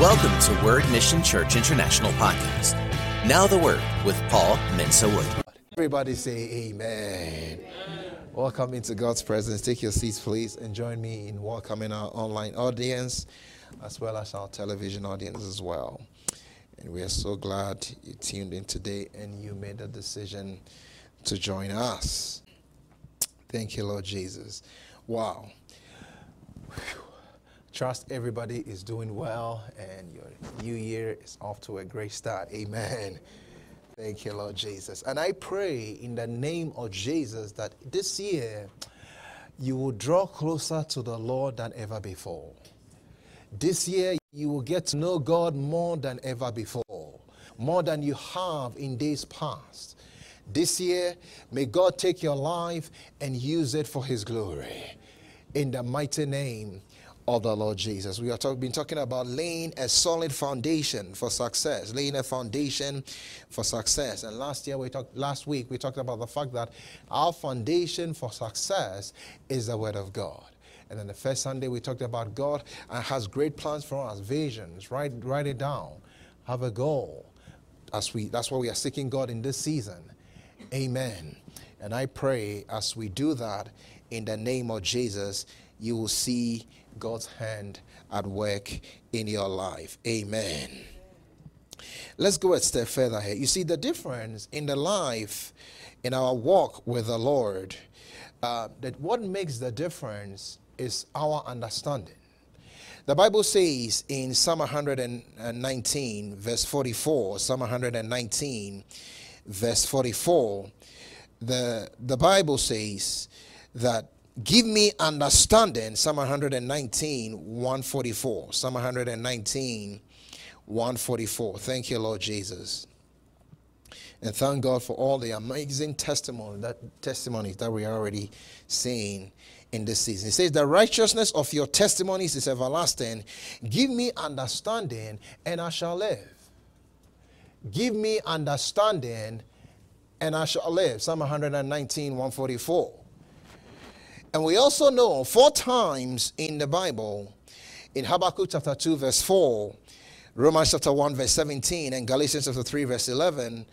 Welcome to Word Mission Church International Podcast. Now the Word with Paul Mensah Wood. Everybody say amen. Welcome into God's presence. Take your seats, please, and join me in welcoming our online audience as well as our television audience as well. And we are so glad you tuned in today and you made a decision to join us. Thank you, Lord Jesus. Wow. Whew. Trust everybody is doing well and your new year is off to a great start. Amen. Thank you, Lord Jesus. And I pray in the name of Jesus that this year you will draw closer to the Lord than ever before. This year you will get to know God more than ever before, more than you have in days past. This year, may God take your life and use it for His glory. In the mighty name of the Lord Jesus. We have been talking about laying a solid foundation for success. Laying a foundation for success. And last week we talked about the fact that our foundation for success is the Word of God. And then the first Sunday we talked about God has great plans for us, visions. Write it down. Have a goal. That's why we are seeking God in this season. Amen. And I pray as we do that, in the name of Jesus, you will see God's hand at work in your life. Amen. Let's go a step further here. You see the difference in the life, in our walk with the Lord, that what makes the difference is our understanding. The Bible says in Psalm 119, verse 44, the Bible says that, give me understanding, Psalm 119, 144. Psalm 119, 144. Thank you, Lord Jesus. And thank God for all the amazing testimonies that we are already seeing in this season. It says, the righteousness of your testimonies is everlasting. Give me understanding, and I shall live. Give me understanding, and I shall live. Psalm 119, 144. And we also know 4 times in the Bible, in Habakkuk chapter 2 verse 4, Romans chapter 1 verse 17, and Galatians chapter 3 verse 11,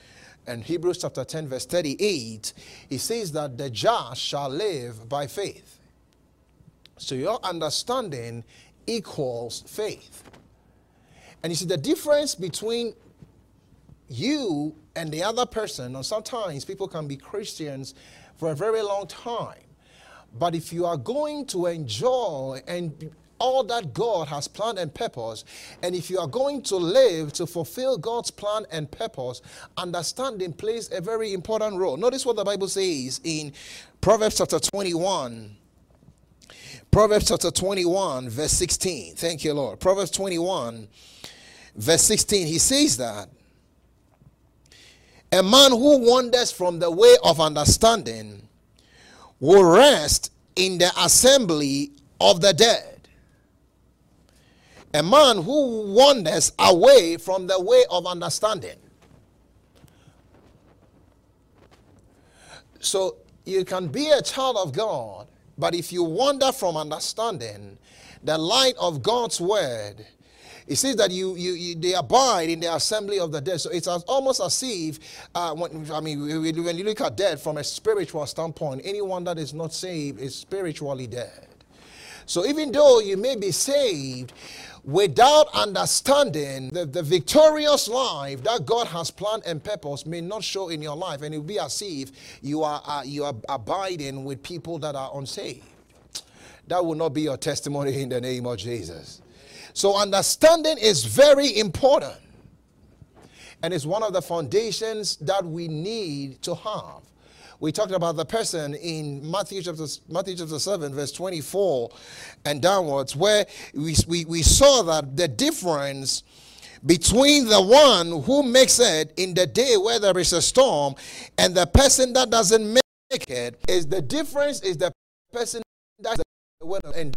and Hebrews chapter 10 verse 38, it says that the just shall live by faith. So your understanding equals faith. And you see the difference between you and the other person, and sometimes people can be Christians for a very long time. But if you are going to enjoy and all that God has planned and purpose, and if you are going to live to fulfill God's plan and purpose, understanding plays a very important role. Notice what the Bible says in Proverbs chapter 21. Proverbs chapter 21, verse 16. Thank you, Lord. Proverbs 21, verse 16. He says that a man who wanders from the way of understanding will rest in the assembly of the dead. A man who wanders away from the way of understanding. So you can be a child of God, but if you wander from understanding, the light of God's word, it says that they abide in the assembly of the dead. So it's almost as if, when you look at death from a spiritual standpoint, anyone that is not saved is spiritually dead. So even though you may be saved, without understanding, the victorious life that God has planned and purpose may not show in your life, and it will be as if you are abiding with people that are unsaved. That will not be your testimony in the name of Jesus. So understanding is very important, and it's one of the foundations that we need to have. We talked about the person in Matthew chapter 7, verse 24 and downwards, where we saw that the difference between the one who makes it in the day where there is a storm and the person that doesn't make it is the difference is the person that is the word of end.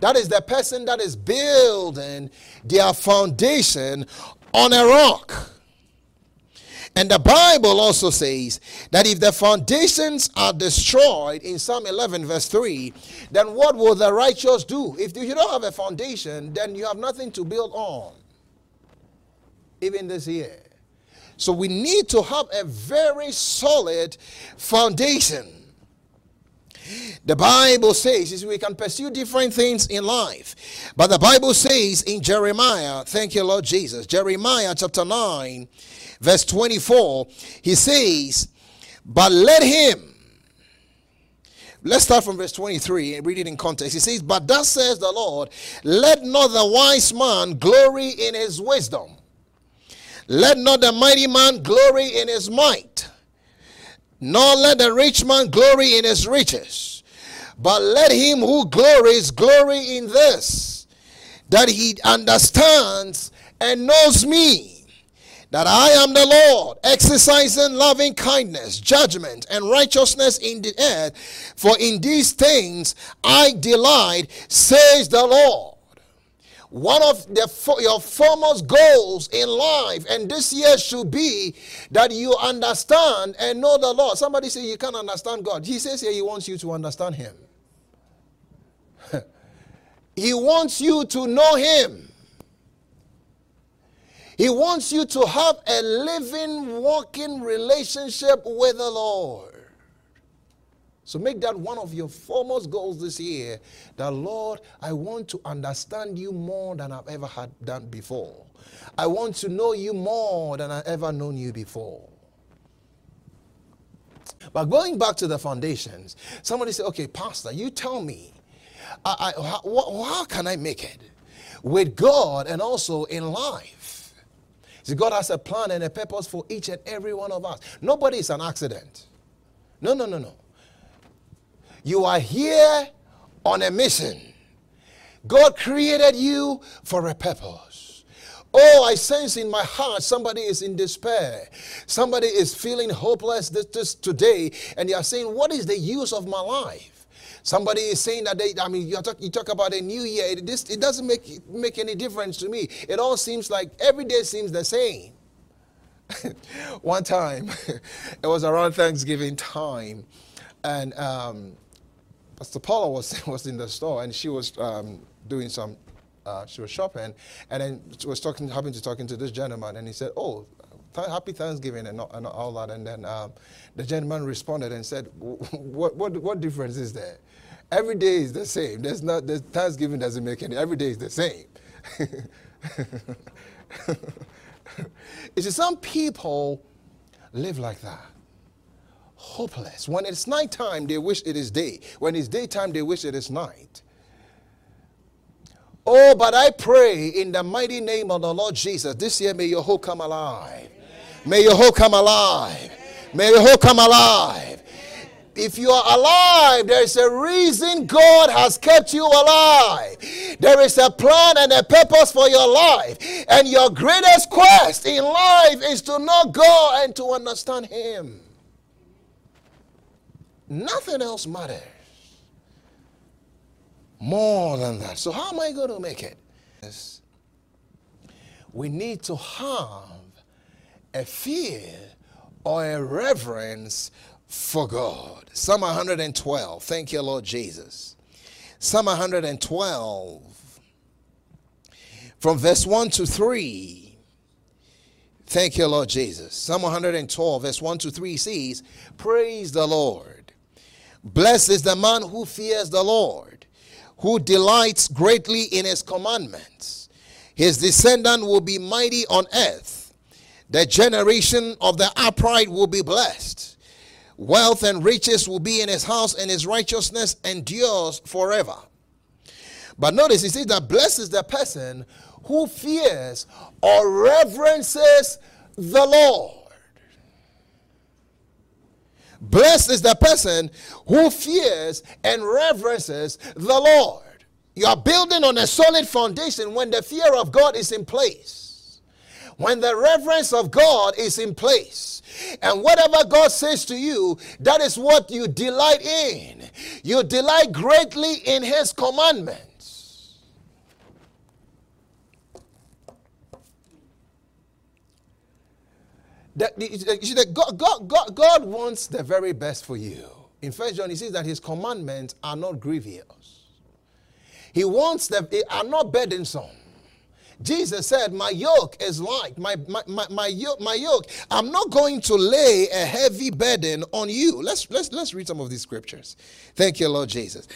That is the person that is building their foundation on a rock. And the Bible also says that if the foundations are destroyed, in Psalm 11 verse 3, then what will the righteous do? If you don't have a foundation, then you have nothing to build on, even this year. So we need to have a very solid foundation. The Bible says is we can pursue different things in life. But the Bible says in Jeremiah, thank you Lord Jesus, Jeremiah chapter 9 verse 24, he says, but let him, let's start from verse 23 and read it in context. He says, but thus says the Lord, let not the wise man glory in his wisdom. Let not the mighty man glory in his might. Nor let the rich man glory in his riches, but let him who glories glory in this, that he understands and knows me, that I am the Lord, exercising loving kindness, judgment, and righteousness in the earth, for in these things I delight, says the Lord. One of your foremost goals in life and this year should be that you understand and know the Lord. Somebody say you can't understand God. He says here he wants you to understand him. He wants you to know him. He wants you to have a living, walking relationship with the Lord. So make that one of your foremost goals this year, that Lord, I want to understand you more than I've ever had done before. I want to know you more than I've ever known you before. But going back to the foundations, somebody said, okay, Pastor, you tell me, how can I make it with God and also in life? See, God has a plan and a purpose for each and every one of us. Nobody is an accident. No, no, no, no. You are here on a mission. God created you for a purpose. Oh, I sense in my heart somebody is in despair. Somebody is feeling hopeless this today, and they are saying, what is the use of my life? Somebody is saying that you talk about a new year. It doesn't make any difference to me. It all seems like every day seems the same. One time, it was around Thanksgiving time, and Pastor Paula was in the store, and she was doing some, she was shopping, and then she was talking to this gentleman, and he said, "Oh, happy Thanksgiving," and all that, and then the gentleman responded and said, "What difference is there? Every day is the same. The Thanksgiving doesn't make any. Every day is the same." You see, some people live like that. Hopeless. When it's nighttime, they wish it is day. When it's daytime, they wish it is night. Oh, but I pray in the mighty name of the Lord Jesus, this year may your hope come alive. Amen. May your hope come alive. Amen. May your hope come alive. Amen. If you are alive, there is a reason God has kept you alive. There is a plan and a purpose for your life. And your greatest quest in life is to know God and to understand him. Nothing else matters more than that. So how am I going to make it? We need to have a fear or a reverence for God. Psalm 112. Thank you, Lord Jesus. Psalm 112. From verse 1 to 3. Thank you, Lord Jesus. Psalm 112, verse 1 to 3 says, praise the Lord. Blessed is the man who fears the Lord, who delights greatly in his commandments. His descendant will be mighty on earth. The generation of the upright will be blessed. Wealth and riches will be in his house, and his righteousness endures forever. But notice, he says that blessed is the person who fears or reverences the Lord. Blessed is the person who fears and reverences the Lord. You are building on a solid foundation when the fear of God is in place. When the reverence of God is in place. And whatever God says to you, that is what you delight in. You delight greatly in his commandments. God wants the very best for you. In 1 John, he says that his commandments are not grievous. He wants them, they are not burdensome. Jesus said, my yoke is light. My yoke. I'm not going to lay a heavy burden on you. Let's read some of these scriptures. Thank you, Lord Jesus.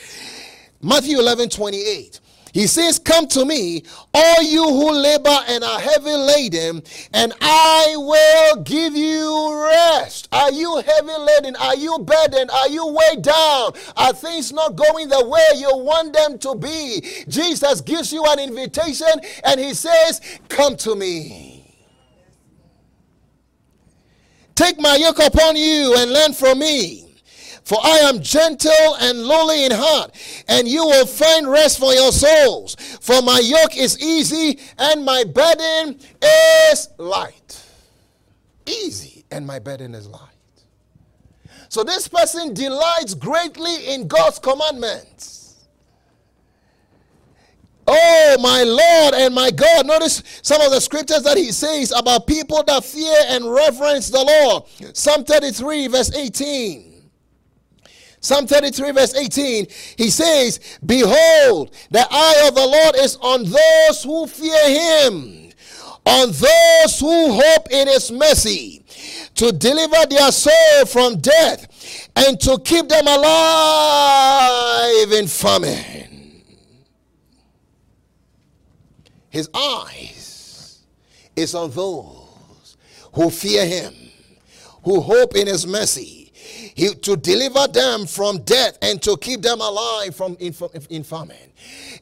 Matthew 11:28. He says, come to me, all you who labor and are heavy laden, and I will give you rest. Are you heavy laden? Are you burdened? Are you weighed down? Are things not going the way you want them to be? Jesus gives you an invitation and he says, come to me. Take my yoke upon you and learn from me. For I am gentle and lowly in heart, and you will find rest for your souls. For my yoke is easy, and my burden is light. Easy, and my burden is light. So this person delights greatly in God's commandments. Oh, my Lord and my God. Notice some of the scriptures that he says about people that fear and reverence the Lord. Psalm 33, verse 18. Psalm 33 verse 18, he says, behold, the eye of the Lord is on those who fear him, on those who hope in his mercy, to deliver their soul from death and to keep them alive in famine. His eyes is on those who fear him, who hope in his mercy. He, to deliver them from death and to keep them alive from in famine.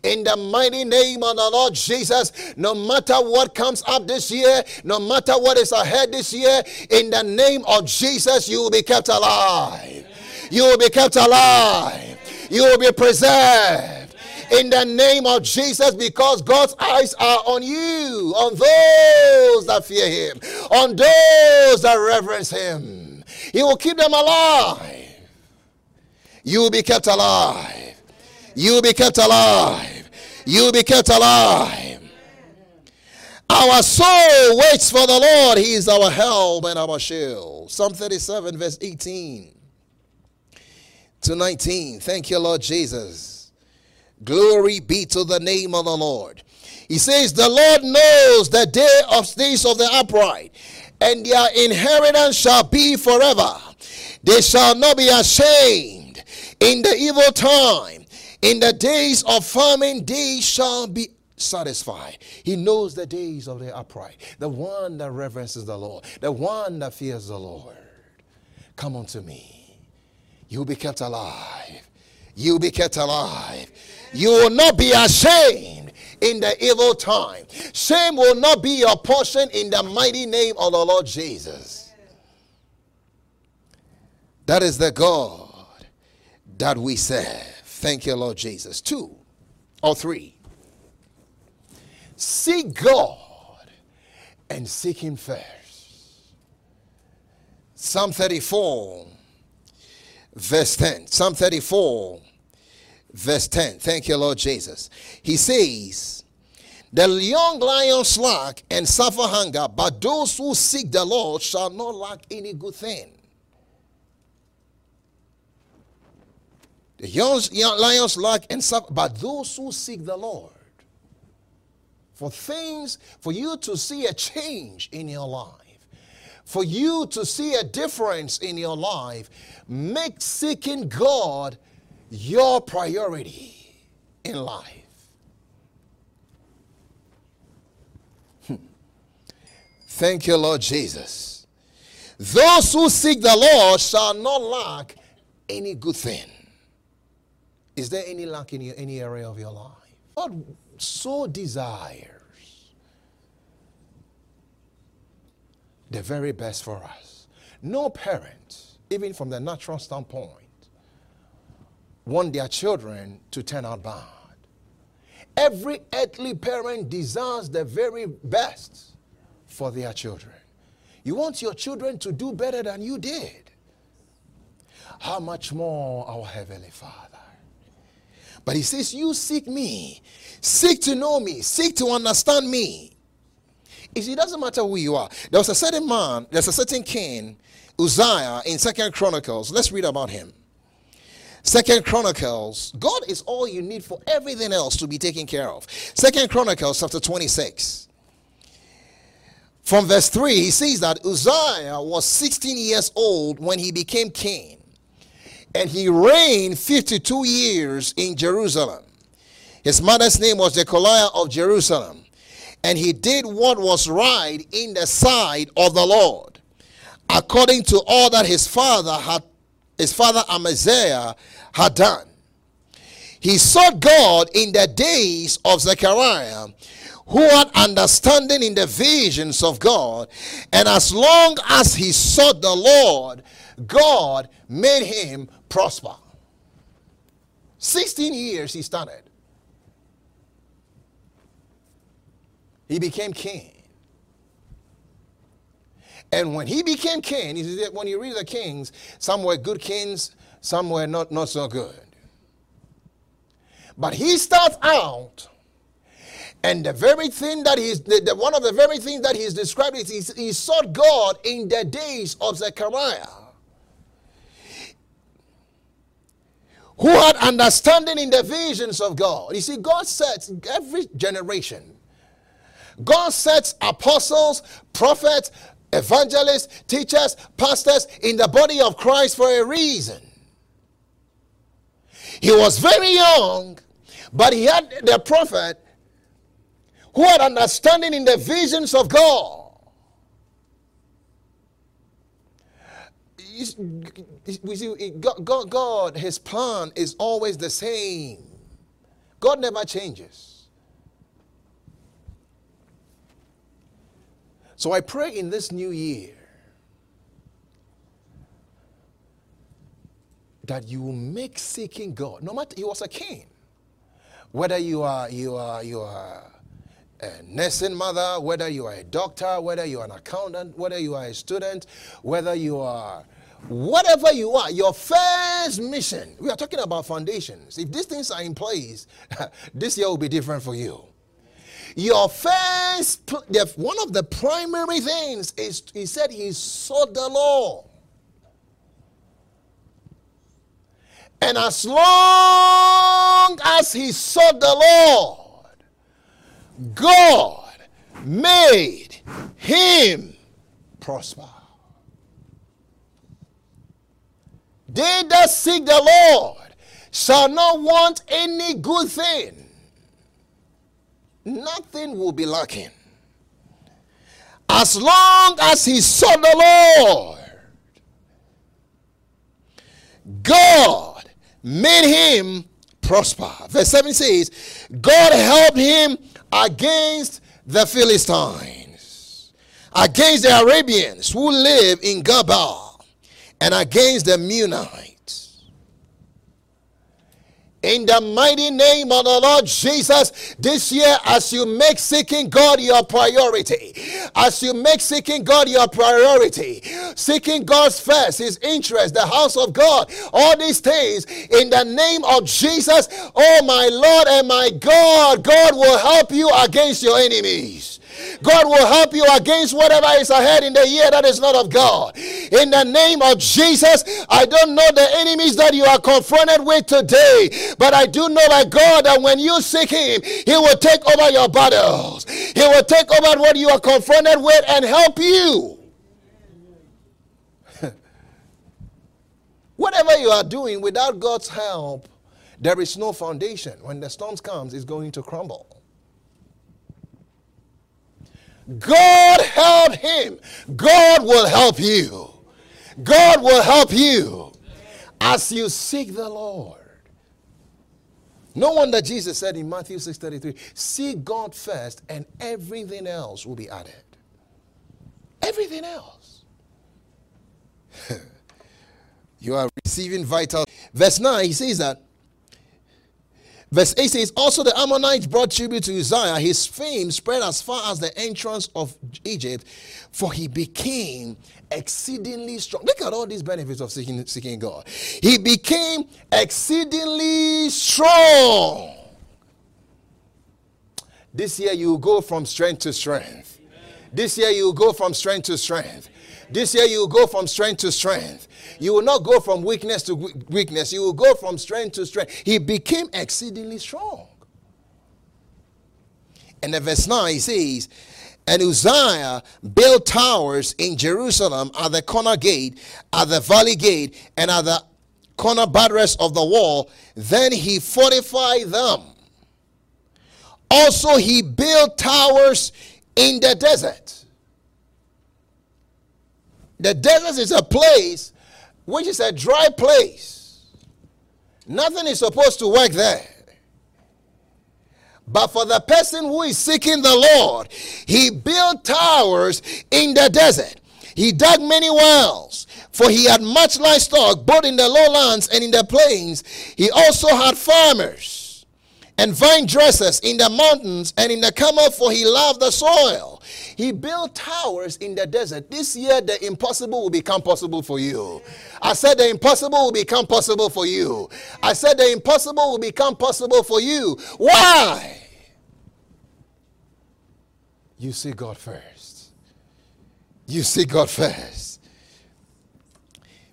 In the mighty name of the Lord Jesus, no matter what comes up this year, no matter what is ahead this year, in the name of Jesus, you will be kept alive. You will be kept alive. You will be preserved. In the name of Jesus, because God's eyes are on you, on those that fear him, on those that reverence him. He will keep them alive. You will be kept alive. You will be kept alive. You will be kept alive. Our soul waits for the Lord. He is our help and our shield. Psalm 37 verse 18 to 19. Thank you, Lord Jesus. Glory be to the name of the Lord. He says, the Lord knows the day of days of the upright, and their inheritance shall be forever. They shall not be ashamed in the evil time. In the days of famine, they shall be satisfied. He knows the days of the upright, the one that reverences the Lord, the one that fears the Lord. Come unto me. You'll be kept alive. You'll be kept alive. You will not be ashamed in the evil time. Shame will not be your portion in the mighty name of the Lord Jesus. That is the God that we serve. Thank you, Lord Jesus. 2 or 3. Seek God and seek him first. Psalm 34 verse 10. Psalm 34 verse 10. Thank you, Lord Jesus. He says, the young lions slack and suffer hunger, but those who seek the Lord shall not lack any good thing. The young lions lack and suffer, but those who seek the Lord. For you to see a change in your life, for you to see a difference in your life, make seeking God your priority in life. Thank you, Lord Jesus. Those who seek the Lord shall not lack any good thing. Is there any lack in any area of your life? God so desires the very best for us. No parent, even from the natural standpoint, want their children to turn out bad. Every earthly parent desires the very best for their children. You want your children to do better than you did. How much more our Heavenly Father? But he says, you seek me. Seek to know me. Seek to understand me. It doesn't matter who you are. There was a certain man, there's a certain king, Uzziah, in 2 Chronicles. Let's read about him. 2 Chronicles. God is all you need for everything else to be taken care of. 2 Chronicles chapter 26. From verse 3, he says that Uzziah was 16 years old when he became king. And he reigned 52 years in Jerusalem. His mother's name was Jecoliah of Jerusalem. And he did what was right in the sight of the Lord, according to all that his father Amaziah had done. He sought God in the days of Zechariah, who had understanding in the visions of God, and as long as he sought the Lord, God made him prosper. 16 years he started. He became king. And when he became king, when you read the kings, some were good kings, some were not so good. But he starts out, and one of the very things that he's described is he sought God in the days of Zechariah, who had understanding in the visions of God. You see, God sets every generation. God sets apostles, prophets, evangelists, teachers, pastors in the body of Christ for a reason. He was very young, but he had the prophet who had understanding in the visions of God. We see God, his plan is always the same. God never changes. So I pray in this new year that you will make seeking God. No matter, he was a king. Whether you are a nursing mother, whether you are a doctor, whether you are an accountant, whether you are a student, whether you are whatever you are, your first mission. We are talking about foundations. If these things are in place, this year will be different for you. Your first, one of the primary things is, he said he sought the Lord. And as long as he sought the Lord, God made him prosper. They that seek the Lord shall not want any good thing. Nothing will be lacking. As long as he sought the Lord, God made him prosper. Verse 7 says, God helped him against the Philistines, against the Arabians who live in Gabal, and against the Munites. In the mighty name of the Lord Jesus, this year, as you make seeking God your priority, seeking God's first, his interest, the house of God, all these things, in the name of Jesus, oh my Lord and my God, God will help you against your enemies. God will help you against whatever is ahead in the year that is not of God. In the name of Jesus, I don't know the enemies that you are confronted with today, but I do know by God that when you seek him, he will take over your battles. He will take over what you are confronted with and help you. Whatever you are doing without God's help, there is no foundation. When the storm comes, it's going to crumble. God helped him. God will help you. God will help you as you seek the Lord. No wonder Jesus said in Matthew 6:33, seek God first and everything else will be added. Everything else. You are receiving vital. Verse 9, he says that. Verse 8 says, also the Ammonites brought tribute to Uzziah. His fame spread as far as the entrance of Egypt, for he became exceedingly strong. Look at all these benefits of seeking God. He became exceedingly strong. This year you will go from strength to strength. This year you go from strength to strength. This year you go from strength to strength. You will not go from weakness to weakness. You will go from strength to strength. He became exceedingly strong. And in verse 9 he says, and Uzziah built towers in Jerusalem at the corner gate, at the valley gate, and at the corner buttress of the wall. Then he fortified them. Also he built towers in the desert. The desert is a place which is a dry place. Nothing is supposed to work there. But for the person who is seeking the Lord, he built towers in the desert. He dug many wells, for he had much livestock, both in the lowlands and in the plains. He also had farmers and vine dressers in the mountains and in the Carmel, for he loved the soil. He built towers in the desert. This year, the impossible will become possible for you. I said the impossible will become possible for you. I said the impossible will become possible for you. Why? You see God first. You see God first.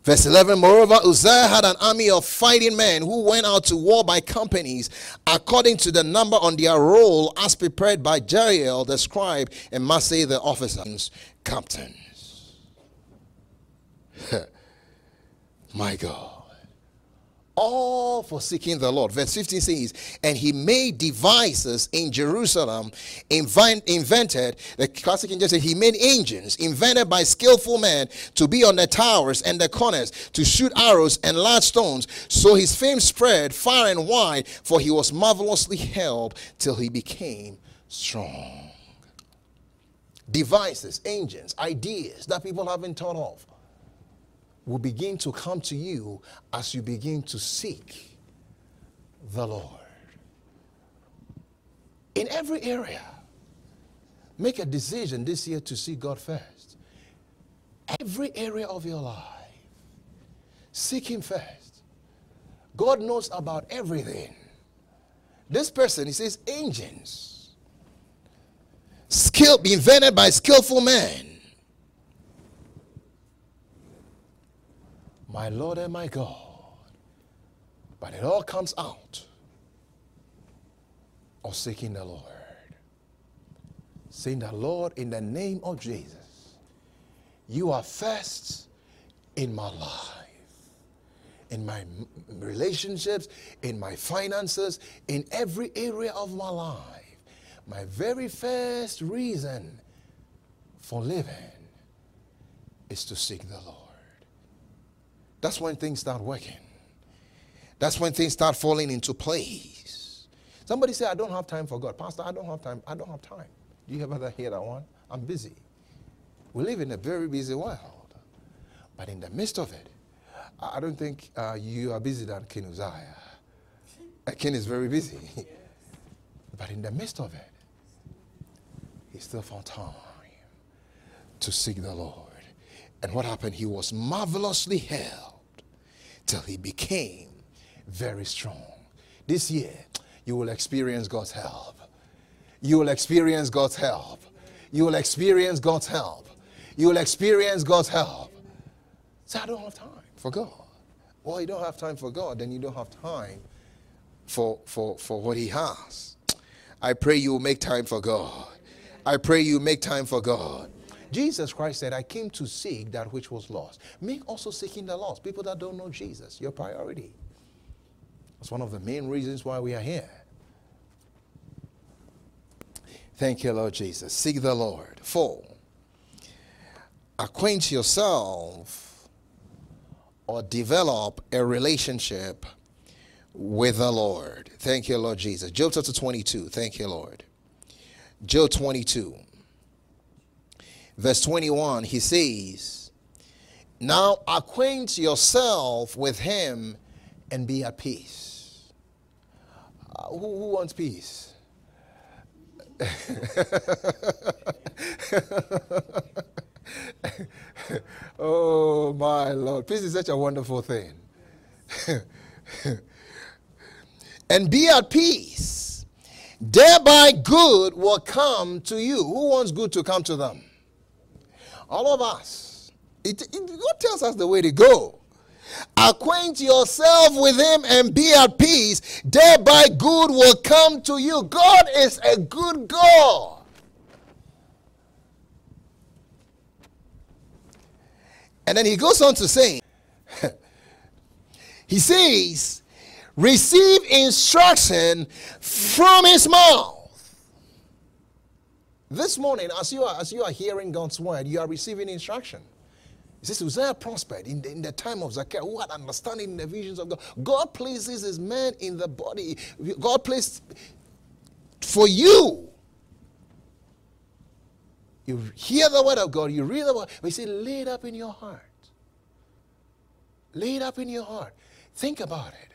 Verse 11, moreover, Uzziah had an army of fighting men who went out to war by companies according to the number on their roll as prepared by Jael the scribe and Maaseiah the officers, captains. My God. All for seeking the Lord. Verse 15 says, and he made devices in Jerusalem, invented, the classic English says, he made engines invented by skillful men to be on the towers and the corners, to shoot arrows and large stones. So his fame spread far and wide, for he was marvelously helped till he became strong. Devices, engines, ideas that people haven't thought of will begin to come to you as you begin to seek the Lord. In every area, make a decision this year to seek God first. Every area of your life, seek Him first. God knows about everything. This person, he says, engines, invented by skillful men. My Lord and my God. But it all comes out of seeking the Lord. Saying that, Lord, in the name of Jesus, you are first in my life, in my relationships, in my finances, in every area of my life. My very first reason for living is to seek the Lord. That's when things start working. That's when things start falling into place. Somebody say, I don't have time for God. Pastor, I don't have time. I don't have time. Do you ever hear that one? I'm busy. We live in a very busy world. But in the midst of it, I don't think you are busy than King Uzziah. A king is very busy. Yes. But in the midst of it, he still found time to seek the Lord. And what happened? He was marvelously helped till he became very strong. This year, you will experience God's help. You will experience God's help. You will experience God's help. You will experience God's help. So I don't have time for God. Well, you don't have time for God, then you don't have time for what He has. I pray you will make time for God. I pray you make time for God. Jesus Christ said, I came to seek that which was lost. Make also seeking the lost. People that don't know Jesus, your priority. That's one of the main reasons why we are here. Thank you, Lord Jesus. Seek the Lord. 4, acquaint yourself or develop a relationship with the Lord. Thank you, Lord Jesus. Job chapter 22. Thank you, Lord. Job 22. Verse 21, he says, now acquaint yourself with him and be at peace. Who wants peace? Oh, my Lord. Peace is such a wonderful thing. And be at peace. Thereby good will come to you. Who wants good to come to them? All of us. God tells us the way to go. Acquaint yourself with him and be at peace. Thereby good will come to you. God is a good God. And then he goes on to say, he says, receive instruction from his mouth. This morning, as you are hearing God's word, you are receiving instruction. This Uzziah prospered in the time of Zacchaeus, who had understanding in the visions of God. God places his man in the body. God placed for you. You hear the word of God, you read the word, but you say, lay it up in your heart. Lay it up in your heart. Think about it.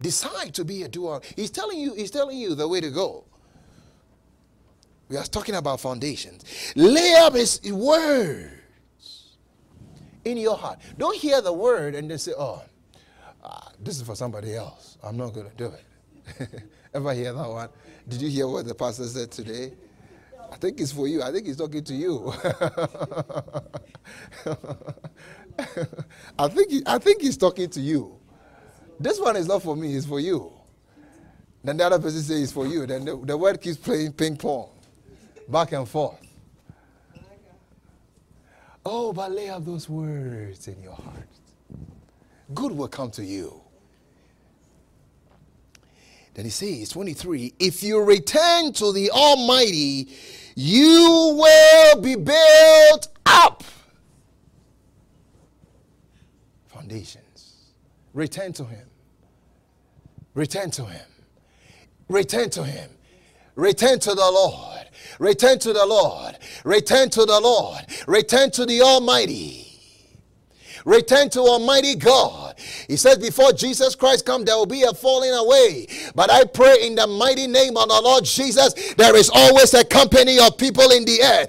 Decide to be a doer. He's telling you the way to go. We are talking about foundations. Lay up his word in your heart. Don't hear the word and then say, oh, this is for somebody else. I'm not going to do it. Ever hear that one? Did you hear what the pastor said today? I think it's for you. I think he's talking to you. I think he's talking to you. This one is not for me. It's for you. Then the other person says it's for you. Then the word keeps playing ping pong, back and forth. Oh, but lay up those words in your heart. Good will come to you. Then he says, 23, if you return to the Almighty, you will be built up. Foundations. Return to him. Return to him. Return to him. Return to the Lord. Return to the Lord. Return to the Lord. Return to the Almighty. Return to Almighty God. He says, before Jesus Christ comes, there will be a falling away. But I pray in the mighty name of the Lord Jesus, there is always a company of people in the air,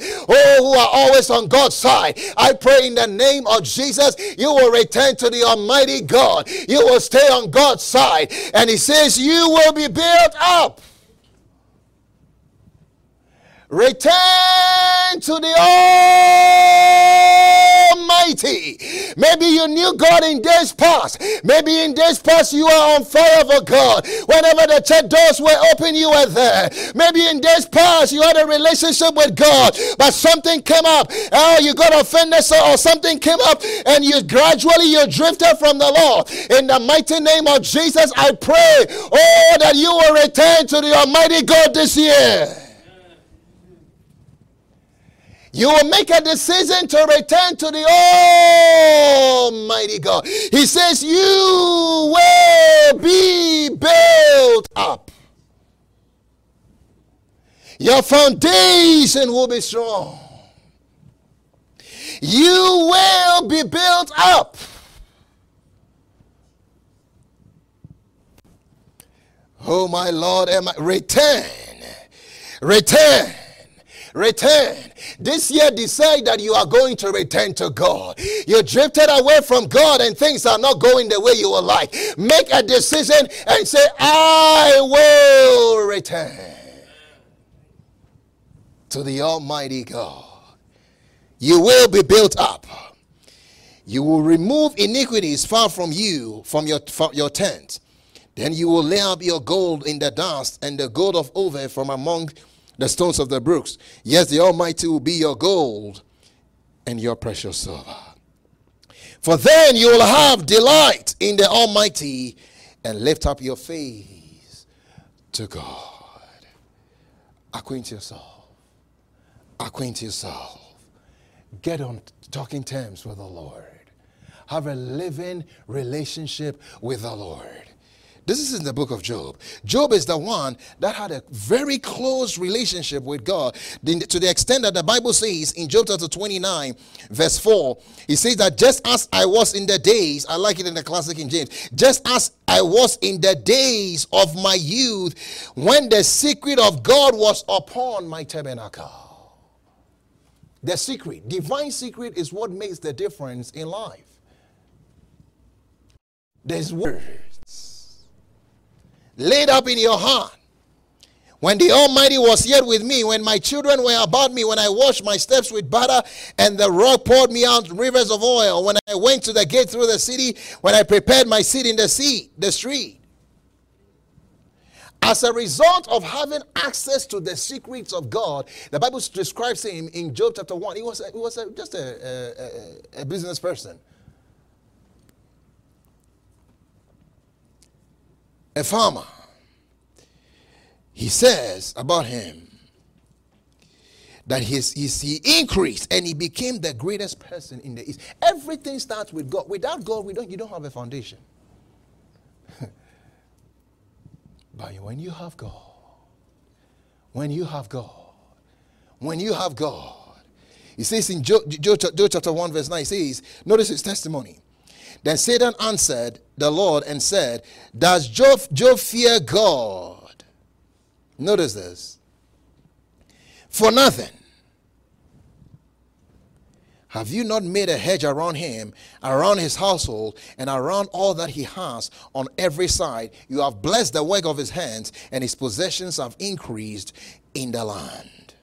who are always on God's side. I pray in the name of Jesus, you will return to the Almighty God. You will stay on God's side. And he says, you will be built up. Return to the Almighty. Maybe you knew God in days past. Maybe in days past you are on fire for God. Whenever the church doors were open, you were there. Maybe in days past you had a relationship with God, but something came up. Oh, you got offended or something came up, and you gradually drifted from the Lord. In the mighty name of Jesus, I pray, oh, that you will return to the Almighty God this year. You will make a decision to return to the Almighty God. He says, you will be built up. Your foundation will be strong. You will be built up. Oh, my Lord, return. Return. Return. This year, decide that you are going to return to God. You drifted away from God and things are not going the way you would like. Make a decision and say, I will return to the Almighty God. You will be built up. You will remove iniquities far from you, from your tent. Then you will lay up your gold in the dust and the gold of over from among the stones of the brooks. Yes, the Almighty will be your gold and your precious silver. For then you will have delight in the Almighty and lift up your face to God. Acquaint yourself. Acquaint yourself. Get on talking terms with the Lord. Have a living relationship with the Lord. This is in the book of Job. Job is the one that had a very close relationship with God, to the extent that the Bible says in Job chapter 29, verse 4, it says that just as I was in the days, I like it in the classic King James, just as I was in the days of my youth, when the secret of God was upon my tabernacle. The secret, divine secret, is what makes the difference in life. There's words laid up in your heart. When the Almighty was yet with me, when my children were about me, when I washed my steps with butter, and the rock poured me out rivers of oil, when I went to the gate through the city, when I prepared my seat in the street. As a result of having access to the secrets of God, the Bible describes him in Job chapter 1. He was just a business person. A farmer. He says about him that he increased and he became the greatest person in the East. Everything starts with God. Without God, you don't have a foundation. But when you have God, when you have God, when you have God, he says in Job chapter 1 verse 9, he says, notice his testimony. Then Satan answered the Lord and said, does Job fear God? Notice this. For nothing. Have you not made a hedge around him, around his household, and around all that he has on every side? You have blessed the work of his hands, and his possessions have increased in the land.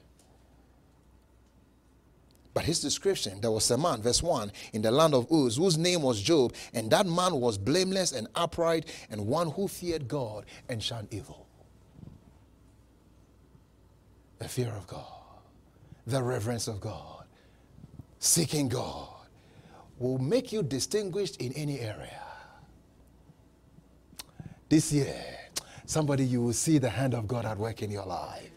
But his description, there was a man, verse 1, in the land of Uz, whose name was Job, and that man was blameless and upright, and one who feared God and shunned evil. The fear of God, the reverence of God, seeking God will make you distinguished in any area. This year, somebody, you will see the hand of God at work in your life.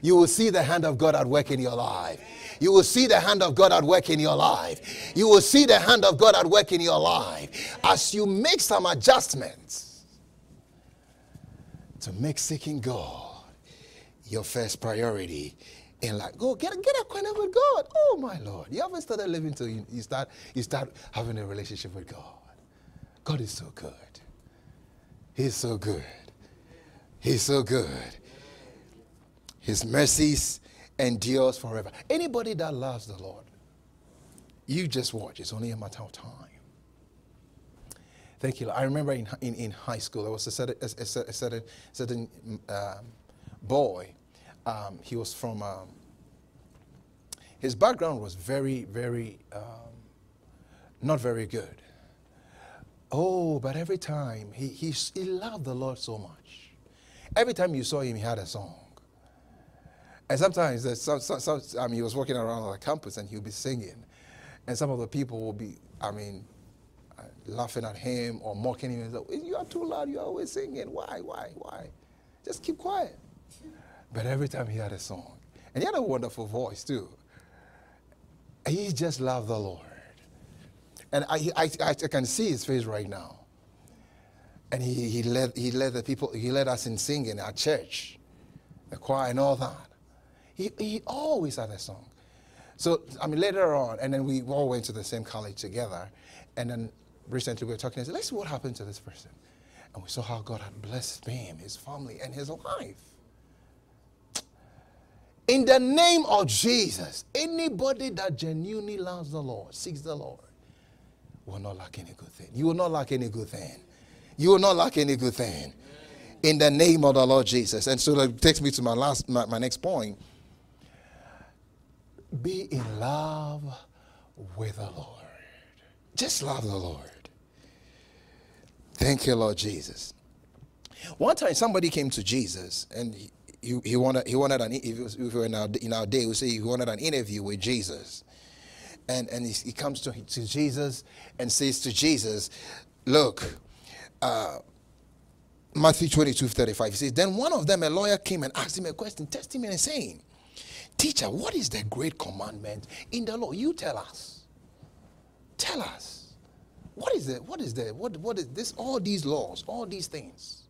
You will see the hand of God at work in your life. You will see the hand of God at work in your life. You will see the hand of God at work in your life. As you make some adjustments to make seeking God your first priority in life. Go get acquainted with God. Oh my Lord. You haven't started living till you start having a relationship with God. God is so good. He's so good. He's so good. His mercies endures forever. Anybody that loves the Lord, you just watch. It's only a matter of time. Thank you. I remember in high school, there was a certain boy. He was from, his background was not very good. Oh, but every time, he loved the Lord so much. Every time you saw him, he had a song. And sometimes, he was walking around the campus and he would be singing. And some of the people would be, laughing at him or mocking him. Like, you are too loud, you are always singing. Why? Just keep quiet. But every time he had a song, and he had a wonderful voice too. He just loved the Lord. And I can see his face right now. And he led the people, he led us in singing our church, the choir and all that. He always had a song. So, later on, and then we all went to the same college together. And then recently we were talking and said, let's see what happened to this person. And we saw how God had blessed him, his family, and his life. In the name of Jesus, anybody that genuinely loves the Lord, seeks the Lord, will not lack any good thing. You will not lack any good thing. You will not lack any good thing. In the name of the Lord Jesus. And so that takes me to my next point. Be in love with the Lord. Just love the Lord. Thank you, Lord Jesus. One time somebody came to Jesus and he wanted an interview with Jesus. And he comes to Jesus and says to Jesus, look, Matthew 22:35, he says, then one of them, a lawyer, came and asked him a question, testing him and saying, teacher, what is the great commandment in the law? You tell us. Tell us. What is it? What is that? What is this? All these laws, all these things.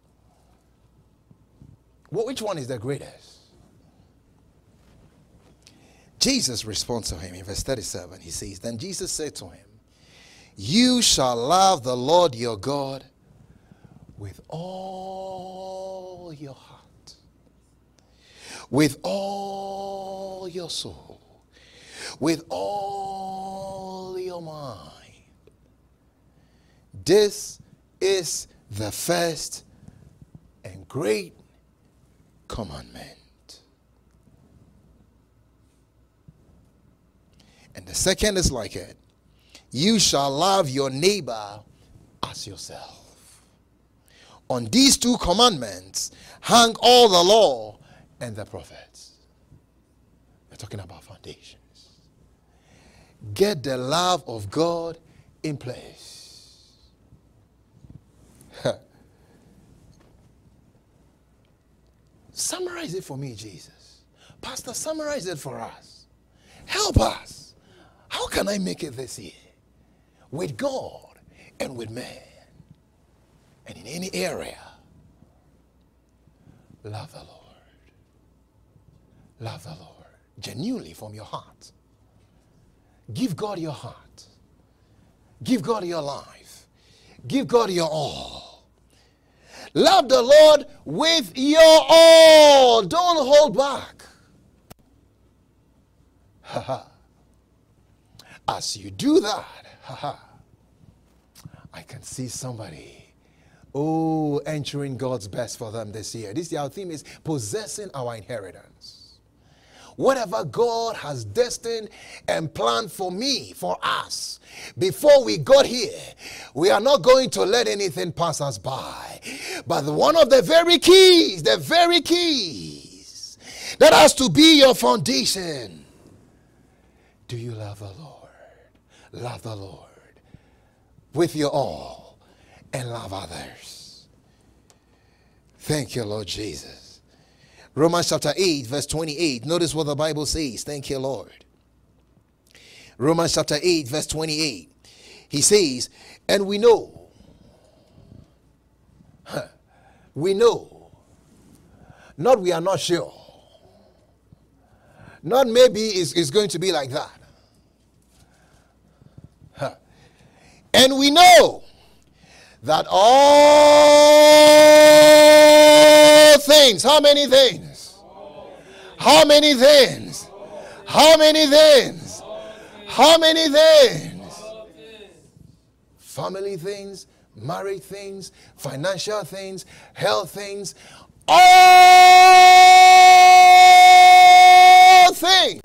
Well, which one is the greatest? Jesus responds to him in verse 37. He says, then Jesus said to him, you shall love the Lord your God with all your heart, with all your soul, with all your mind. This is the first and great commandment. And the second is like it. You shall love your neighbor as yourself. On these two commandments hang all the law and the prophets. We're talking about foundations. Get the love of God in place. Summarize it for me, Jesus. Pastor, summarize it for us. Help us. How can I make it this year? With God and with man. And in any area, love the Lord. Love the Lord. Genuinely from your heart. Give God your heart. Give God your life. Give God your all. Love the Lord with your all. Don't hold back. As you do that, I can see somebody entering God's best for them this year. This year our theme is possessing our inheritance. Whatever God has destined and planned for me, for us, before we got here, we are not going to let anything pass us by. But one of the very keys that has to be your foundation. Do you love the Lord? Love the Lord with your all. And love others. Thank you, Lord Jesus. Romans chapter 8, verse 28. Notice what the Bible says. Thank you, Lord. Romans chapter 8, verse 28. He says, and we know. We know. Not we are not sure. Not maybe it's going to be like that. And we know that all things, how many things? How many things? How many things? How many things? Family things, marriage things, financial things, health things, all things.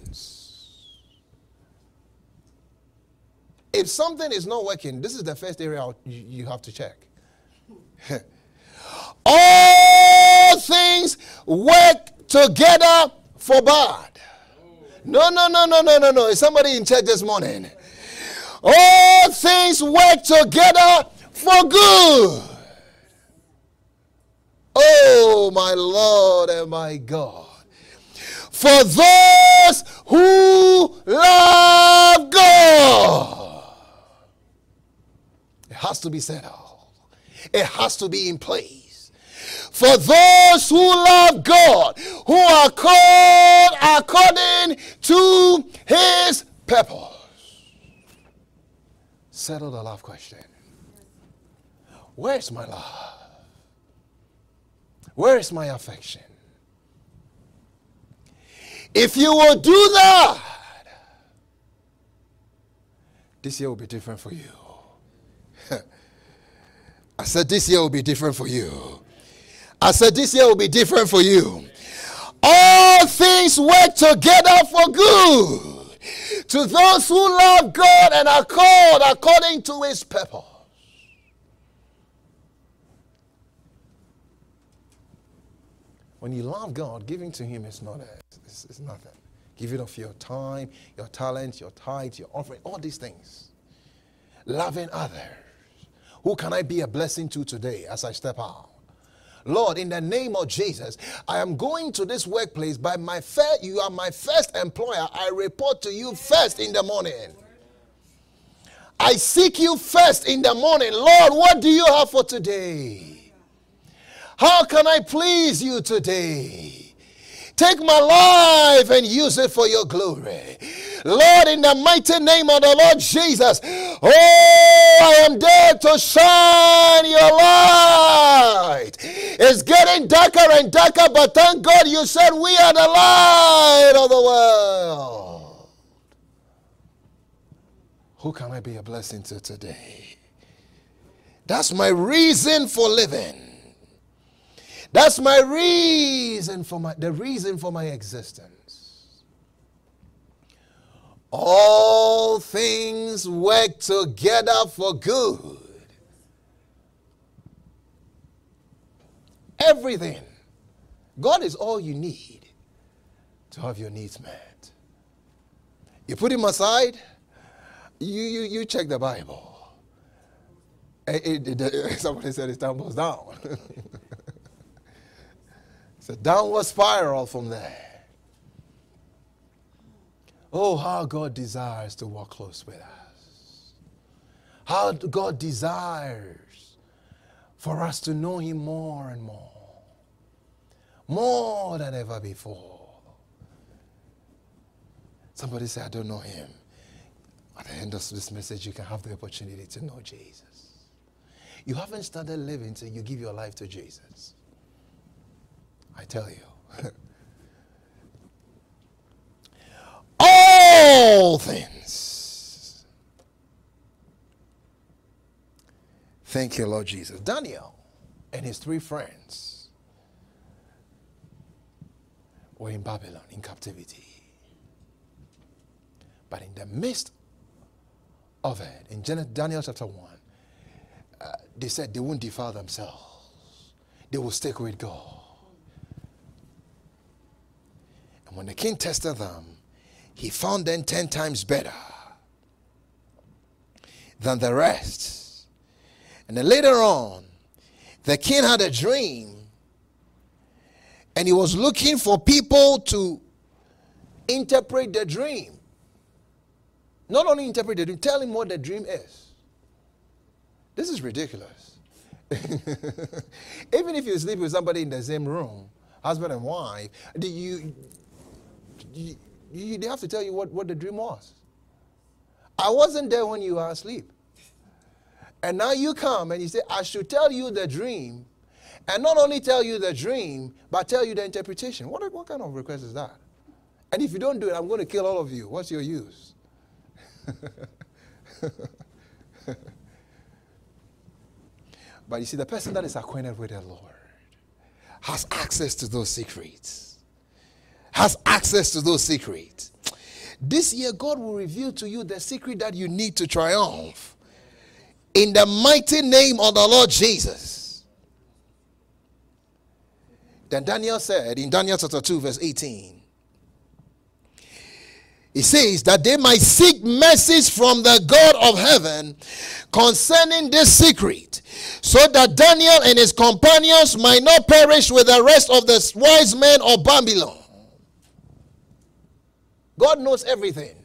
If something is not working, this is the first area you have to check. All things work together for bad. No. Is somebody in church this morning? All things work together for good. Oh, my Lord and my God. For those who love God. It has to be settled. It has to be in place. For those who love God, who are called according to his purpose. Settle the love question. Where's my love? Where is my affection? If you will do that, this year will be different for you. I said this year will be different for you. I said this year will be different for you. All things work together for good to those who love God and are called according to his purpose. When you love God, giving to him is it's nothing. Giving of your time, your talents, your tithes, your offering, all these things. Loving others. Who can I be a blessing to today as I step out? Lord, in the name of Jesus, I am going to this workplace by my first. You are my first employer. I report to you first in the morning. I seek you first in the morning. Lord, what do you have for today? How can I please you today? Take my life and use it for your glory. Lord, in the mighty name of the Lord Jesus, I am there to shine your light. It's getting darker and darker, but thank God you said we are the light of the world. Who can I be a blessing to today? That's my reason for living. That's my reason for the reason for my existence. All things work together for good. Everything. God is all you need to have your needs met. You put him aside, you check the Bible. Somebody said it tumbles down. It's a downward spiral from there. Oh, how God desires to walk close with us. How God desires for us to know him more and more. More than ever before. Somebody said, I don't know him. At the end of this message, you can have the opportunity to know Jesus. You haven't started living until you give your life to Jesus. I tell you. All things. Thank you, Lord Jesus. Daniel and his three friends were in Babylon, in captivity. But in the midst of it, in Daniel chapter 1, they said they won't defile themselves. They will stick with God. And when the king tested them, he found them 10 times better than the rest. And then later on, the king had a dream. And he was looking for people to interpret the dream. Not only interpret the dream, tell him what the dream is. This is ridiculous. Even if you sleep with somebody in the same room, husband and wife, they have to tell you what the dream was. I wasn't there when you were asleep. And now you come and you say, I should tell you the dream. And not only tell you the dream, but tell you the interpretation. What kind of request is that? And if you don't do it, I'm going to kill all of you. What's your use? But you see, the person that is acquainted with the Lord has access to those secrets. Has access to those secrets. This year, God will reveal to you the secret that you need to triumph. In the mighty name of the Lord Jesus. Then Daniel said, in Daniel chapter 2, verse 18, he says that they might seek mercies from the God of heaven concerning this secret, so that Daniel and his companions might not perish with the rest of the wise men of Babylon. God knows everything.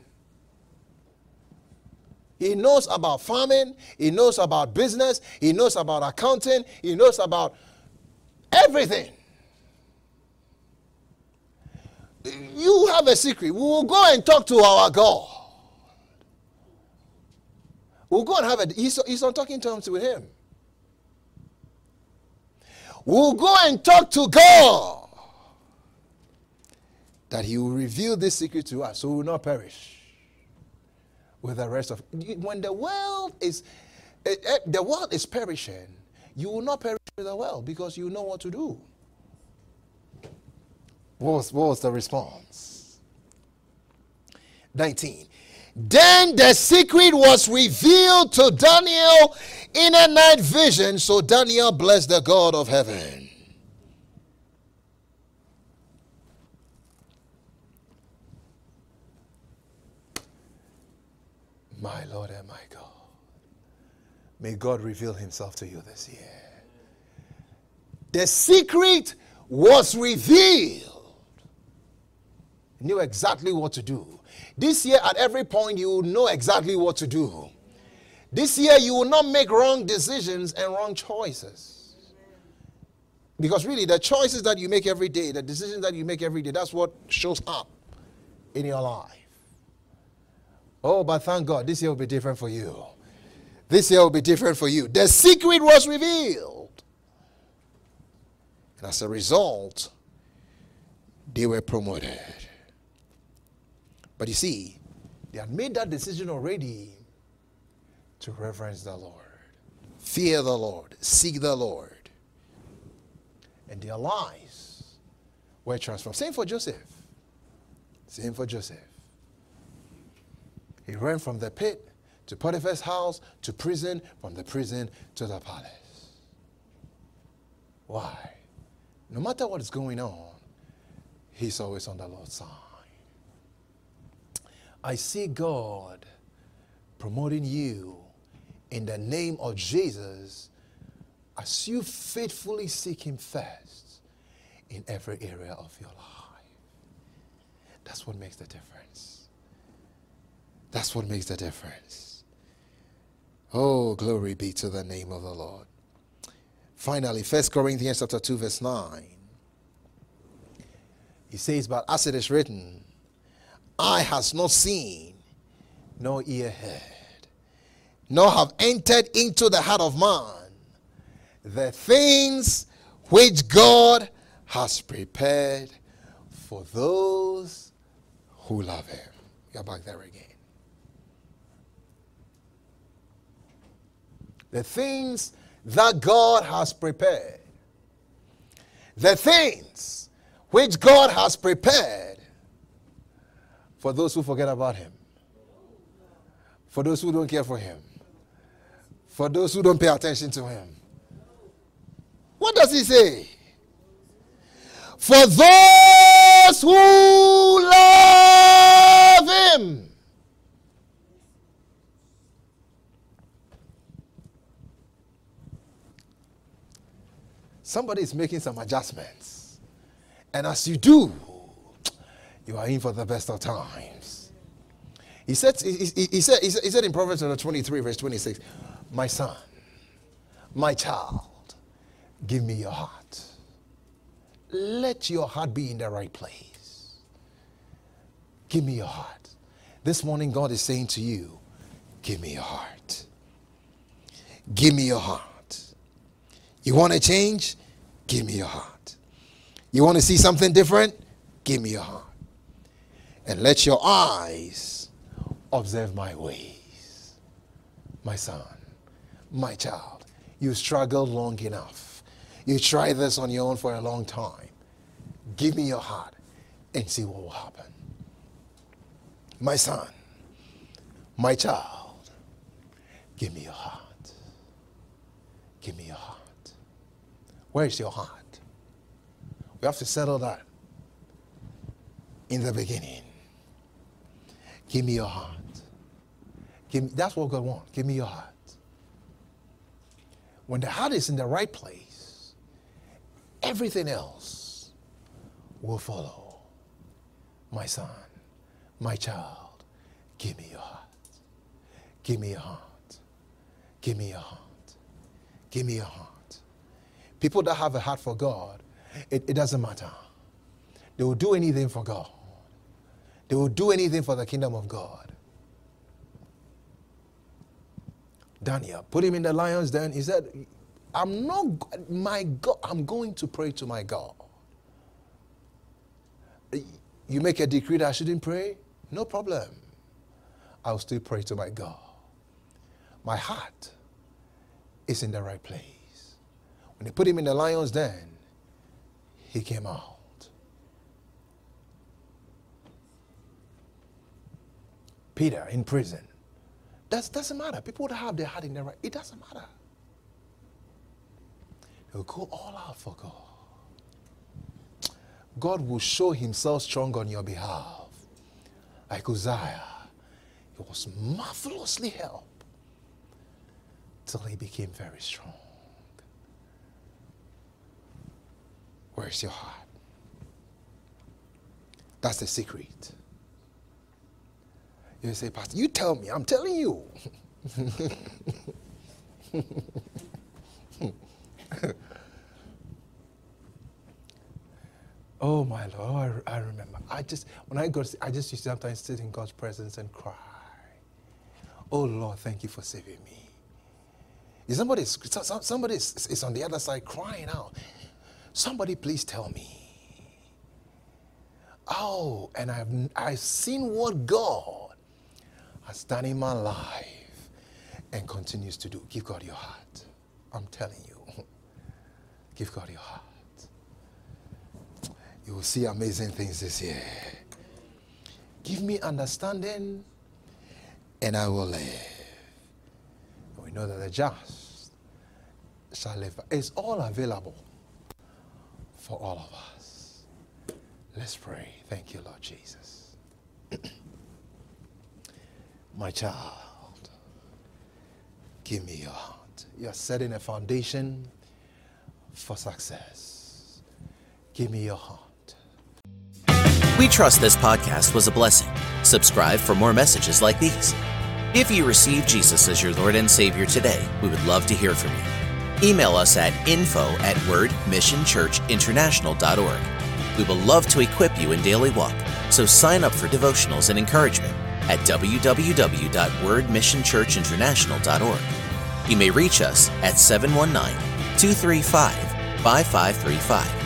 He knows about farming. He knows about business. He knows about accounting. He knows about everything. You have a secret. We will go and talk to our God. We'll go and have a... He's on talking terms with him. We'll go and talk to God. That he will reveal this secret to us so we will not perish with the rest of... When the world is perishing, you will not perish with the world because you know what to do. What was the response? 19. Then the secret was revealed to Daniel in a night vision. So Daniel blessed the God of heaven. My Lord and my God. May God reveal himself to you this year. The secret was revealed. Knew exactly what to do. This year, at every point, you will know exactly what to do. This year, you will not make wrong decisions and wrong choices. Because really, the choices that you make every day, the decisions that you make every day, that's what shows up in your life. Oh, but thank God, this year will be different for you. This year will be different for you. The secret was revealed. And as a result, they were promoted. But you see, they had made that decision already to reverence the Lord, fear the Lord, seek the Lord. and their lives were transformed. Same for Joseph. Same for Joseph. He ran from the pit to Potiphar's house to prison, from the prison to the palace. Why? No matter what is going on, he's always on the Lord's side. I see God promoting you in the name of Jesus as you faithfully seek Him first in every area of your life. That's what makes the difference. That's what makes the difference. Oh, glory be to the name of the Lord. Finally, 1 Corinthians chapter 2, verse 9. He says, but as it is written, eye has not seen, nor ear heard, nor have entered into the heart of man the things which God has prepared for those who love Him. We are back there again. The things that God has prepared. The things which God has prepared for those who forget about Him. For those who don't care for Him. For those who don't pay attention to Him. What does He say? For those who love Him. Somebody is making some adjustments. And as you do, you are in for the best of times. He said in Proverbs 23, verse 26, my son, my child, give me your heart. Let your heart be in the right place. Give me your heart. This morning, God is saying to you, give me your heart. Give me your heart. You want to change? Give me your heart. You want to see something different? Give me your heart. And let your eyes observe my ways. My son, my child, you struggled long enough. You try this on your own for a long time. Give me your heart and see what will happen. My son, my child, give me your heart. Give me your heart. Where is your heart? We have to settle that in the beginning. Give me your heart. That's what God wants. Give me your heart. When the heart is in the right place, everything else will follow. My son, my child, give me your heart. Give me your heart. Give me your heart. Give me your heart. People that have a heart for God, it doesn't matter. They will do anything for God. They will do anything for the kingdom of God. Daniel, put him in the lion's den. He said, I'm not, my God, I'm going to pray to my God. You make a decree that I shouldn't pray? No problem. I'll still pray to my God. My heart is in the right place. When they put him in the lion's den, he came out. Peter in prison. That doesn't matter. People that have their heart in the right, it doesn't matter. Will go all out for God. God will show Himself strong on your behalf. Like Uzziah, he was marvelously helped till he became very strong. Where's your heart? That's the secret. You say, Pastor, you tell me. I'm telling you. Oh my Lord, I remember. I just used to sometimes sit in God's presence and cry. Oh Lord, thank you for saving me. Somebody is on the other side crying out. Somebody please tell me. Oh, and I've seen what God has done in my life and continues to do. Give God your heart. I'm telling you. Give God your heart. You will see amazing things this year. Give me understanding, and I will live. We know that the just shall live. It's all available for all of us. Let's pray. Thank you, Lord Jesus. My child, give me your heart. You're setting a foundation for success. Give me your heart. We trust this podcast was a blessing. Subscribe for more messages like these. If you receive Jesus as your Lord and Savior today, we would love to hear from you. Email us at info@wordmissionchurchinternational.org. We will love to equip you in daily walk, so sign up for devotionals and encouragement at www.wordmissionchurchinternational.org. You may reach us at 719-235-5535.